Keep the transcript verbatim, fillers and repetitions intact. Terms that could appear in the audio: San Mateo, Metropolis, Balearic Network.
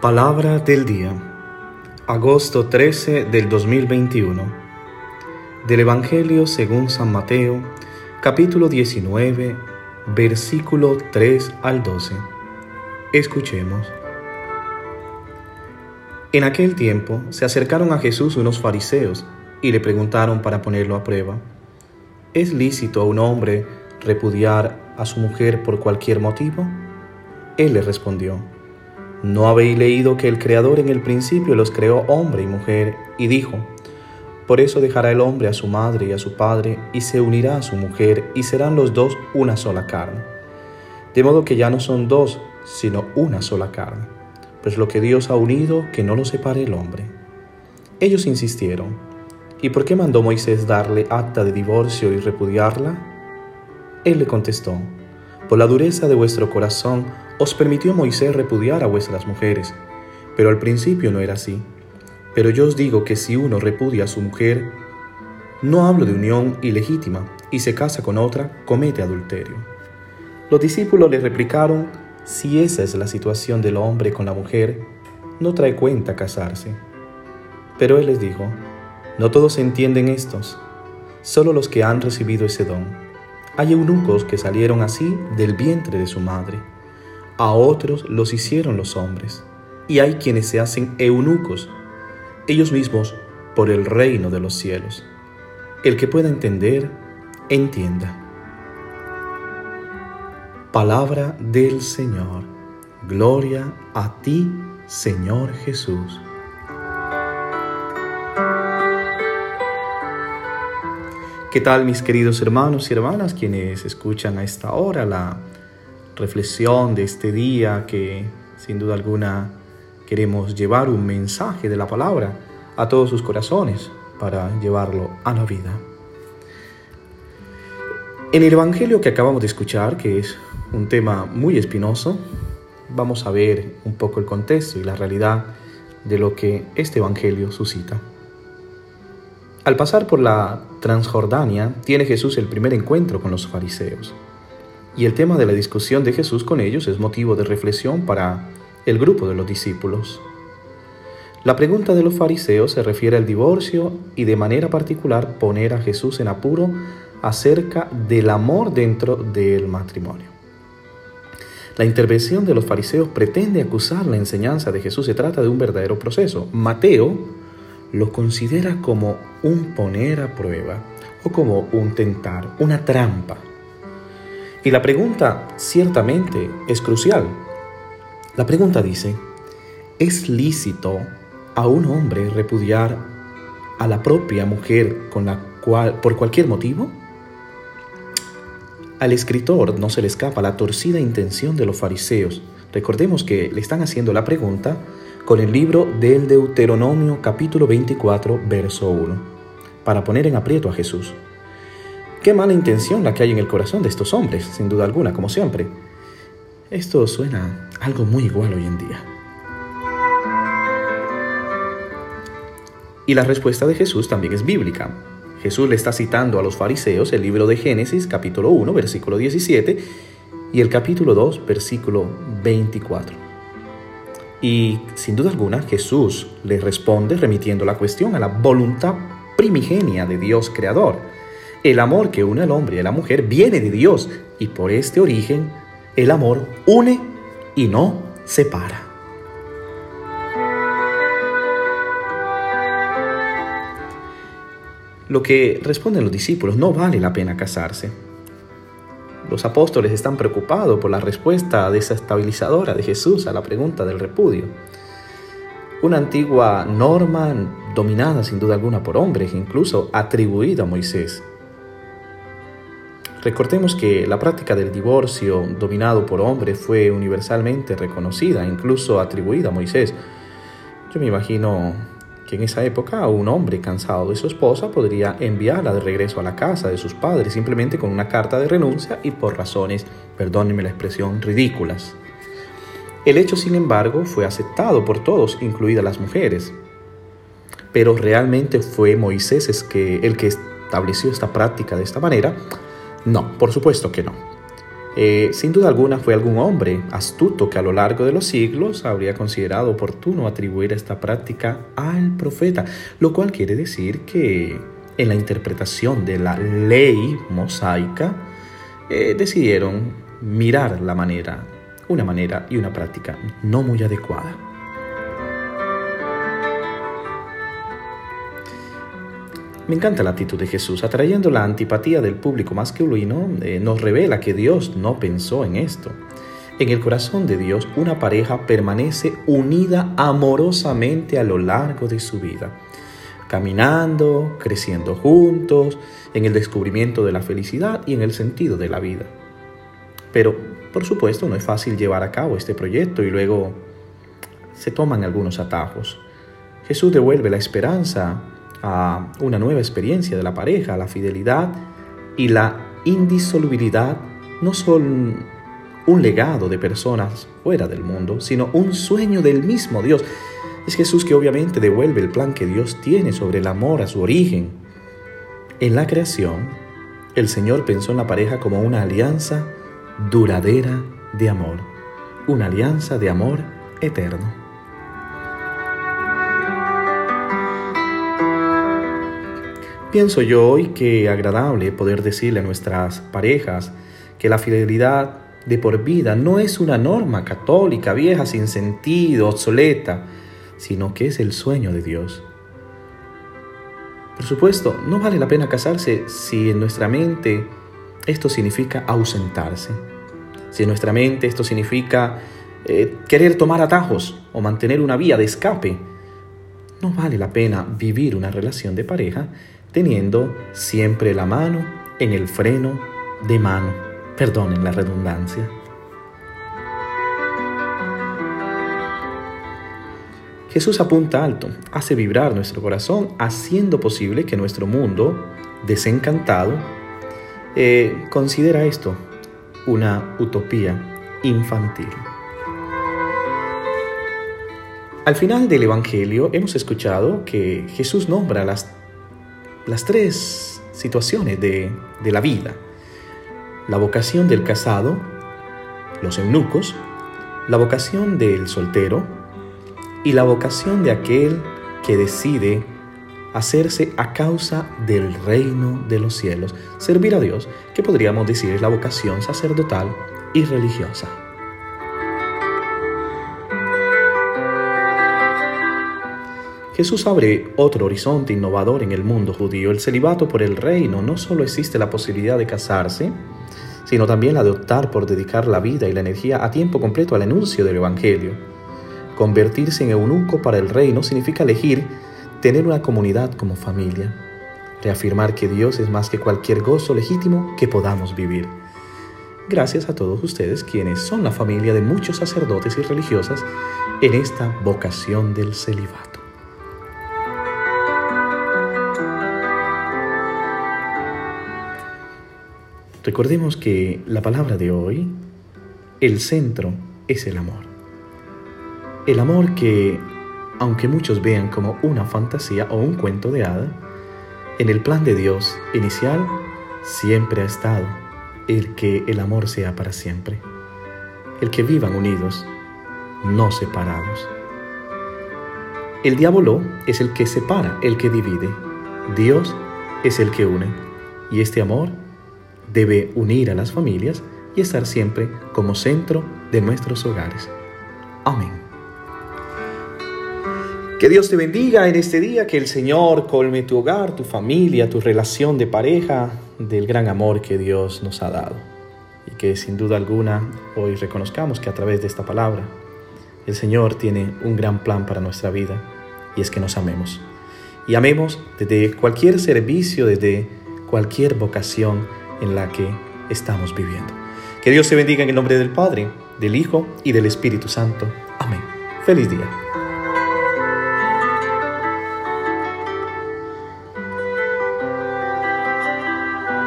Palabra del día, agosto trece del dos mil veintiuno, del Evangelio según San Mateo, capítulo diecinueve, versículo tres al doce. Escuchemos. En aquel tiempo se acercaron a Jesús unos fariseos y le preguntaron para ponerlo a prueba: ¿Es lícito a un hombre repudiar a su mujer por cualquier motivo? Él le respondió: ¿No habéis leído que el Creador en el principio los creó hombre y mujer, y dijo: por eso dejará el hombre a su madre y a su padre, y se unirá a su mujer, y serán los dos una sola carne? De modo que ya no son dos, sino una sola carne, pues lo que Dios ha unido, que no lo separe el hombre. Ellos insistieron: ¿Y por qué mandó Moisés darle acta de divorcio y repudiarla? Él le contestó: por la dureza de vuestro corazón, os permitió Moisés repudiar a vuestras mujeres, pero al principio no era así. Pero yo os digo que si uno repudia a su mujer, no hablo de unión ilegítima, y se casa con otra, comete adulterio. Los discípulos le replicaron: si esa es la situación del hombre con la mujer, no trae cuenta casarse. Pero él les dijo: no todos entienden estos, solo los que han recibido ese don. Hay eunucos que salieron así del vientre de su madre. A otros los hicieron los hombres, y hay quienes se hacen eunucos, ellos mismos, por el reino de los cielos. El que pueda entender, entienda. Palabra del Señor. Gloria a ti, Señor Jesús. ¿Qué tal, mis queridos hermanos y hermanas, quienes escuchan a esta hora la reflexión de este día, que sin duda alguna queremos llevar un mensaje de la palabra a todos sus corazones para llevarlo a la vida? En el Evangelio que acabamos de escuchar, que es un tema muy espinoso, vamos a ver un poco el contexto y la realidad de lo que este Evangelio suscita. Al pasar por la Transjordania, tiene Jesús el primer encuentro con los fariseos. Y el tema de la discusión de Jesús con ellos es motivo de reflexión para el grupo de los discípulos. La pregunta de los fariseos se refiere al divorcio y, de manera particular, poner a Jesús en apuro acerca del amor dentro del matrimonio. La intervención de los fariseos pretende acusar la enseñanza de Jesús. Se trata de un verdadero proceso. Mateo lo considera como un poner a prueba o como un tentar, una trampa. Y la pregunta ciertamente es crucial. La pregunta dice: ¿es lícito a un hombre repudiar a la propia mujer con la cual, por cualquier motivo? Al escritor no se le escapa la torcida intención de los fariseos. Recordemos que le están haciendo la pregunta con el libro del Deuteronomio capítulo veinticuatro, verso uno, para poner en aprieto a Jesús. Qué mala intención la que hay en el corazón de estos hombres, sin duda alguna, como siempre. Esto suena algo muy igual hoy en día. Y la respuesta de Jesús también es bíblica. Jesús le está citando a los fariseos el libro de Génesis, capítulo uno, versículo diecisiete, y el capítulo dos, versículo veinticuatro. Y sin duda alguna, Jesús les responde remitiendo la cuestión a la voluntad primigenia de Dios Creador. El amor que une al hombre y a la mujer viene de Dios, y por este origen el amor une y no separa. Lo que responden los discípulos: no vale la pena casarse. Los apóstoles están preocupados por la respuesta desestabilizadora de Jesús a la pregunta del repudio. Una antigua norma dominada sin duda alguna por hombres, incluso atribuida a Moisés. Recordemos que la práctica del divorcio dominado por hombres fue universalmente reconocida, incluso atribuida a Moisés. Yo me imagino que en esa época un hombre cansado de su esposa podría enviarla de regreso a la casa de sus padres simplemente con una carta de renuncia y por razones, perdónenme la expresión, ridículas. El hecho, sin embargo, fue aceptado por todos, incluidas las mujeres. Pero realmente fue Moisés es que, el que estableció esta práctica de esta manera. No, por supuesto que no. Eh, sin duda alguna fue algún hombre astuto que a lo largo de los siglos habría considerado oportuno atribuir esta práctica al profeta, lo cual quiere decir que en la interpretación de la ley mosaica eh, decidieron mirar la manera, una manera y una práctica no muy adecuada. Me encanta la actitud de Jesús, atrayendo la antipatía del público masculino, eh, nos revela que Dios no pensó en esto. En el corazón de Dios, una pareja permanece unida amorosamente a lo largo de su vida, caminando, creciendo juntos, en el descubrimiento de la felicidad y en el sentido de la vida. Pero, por supuesto, no es fácil llevar a cabo este proyecto y luego se toman algunos atajos. Jesús devuelve la esperanza a una nueva experiencia de la pareja, la fidelidad y la indisolubilidad no son un legado de personas fuera del mundo, sino un sueño del mismo Dios. Es Jesús que obviamente devuelve el plan que Dios tiene sobre el amor a su origen. En la creación, el Señor pensó en la pareja como una alianza duradera de amor, una alianza de amor eterno. Pienso yo hoy que agradable poder decirle a nuestras parejas que la fidelidad de por vida no es una norma católica, vieja, sin sentido, obsoleta, sino que es el sueño de Dios. Por supuesto, no vale la pena casarse si en nuestra mente esto significa ausentarse, si en nuestra mente esto significa eh, querer tomar atajos o mantener una vía de escape. No vale la pena vivir una relación de pareja teniendo siempre la mano en el freno de mano. Perdonen la redundancia. Jesús apunta alto, hace vibrar nuestro corazón, haciendo posible que nuestro mundo desencantado eh, considera esto una utopía infantil. Al final del Evangelio hemos escuchado que Jesús nombra las Las tres situaciones de, de la vida, la vocación del casado, los eunucos, la vocación del soltero y la vocación de aquel que decide hacerse a causa del reino de los cielos, servir a Dios, que podríamos decir es la vocación sacerdotal y religiosa. Jesús abre otro horizonte innovador en el mundo judío. El celibato por el reino no solo existe la posibilidad de casarse, sino también la de optar por dedicar la vida y la energía a tiempo completo al anuncio del Evangelio. Convertirse en eunuco para el reino significa elegir tener una comunidad como familia, reafirmar que Dios es más que cualquier gozo legítimo que podamos vivir. Gracias a todos ustedes quienes son la familia de muchos sacerdotes y religiosas en esta vocación del celibato. Recordemos que la palabra de hoy, el centro es el amor. El amor que, aunque muchos vean como una fantasía o un cuento de hada, en el plan de Dios inicial siempre ha estado el que el amor sea para siempre, el que vivan unidos, no separados. El diablo es el que separa, el que divide. Dios es el que une, y este amor debe unir a las familias y estar siempre como centro de nuestros hogares. Amén. Que Dios te bendiga en este día, que el Señor colme tu hogar, tu familia, tu relación de pareja del gran amor que Dios nos ha dado. Y que sin duda alguna hoy reconozcamos que a través de esta palabra el Señor tiene un gran plan para nuestra vida, y es que nos amemos. Y amemos desde cualquier servicio, desde cualquier vocación en la que estamos viviendo. Que Dios te bendiga en el nombre del Padre, del Hijo y del Espíritu Santo. Amén. Feliz día.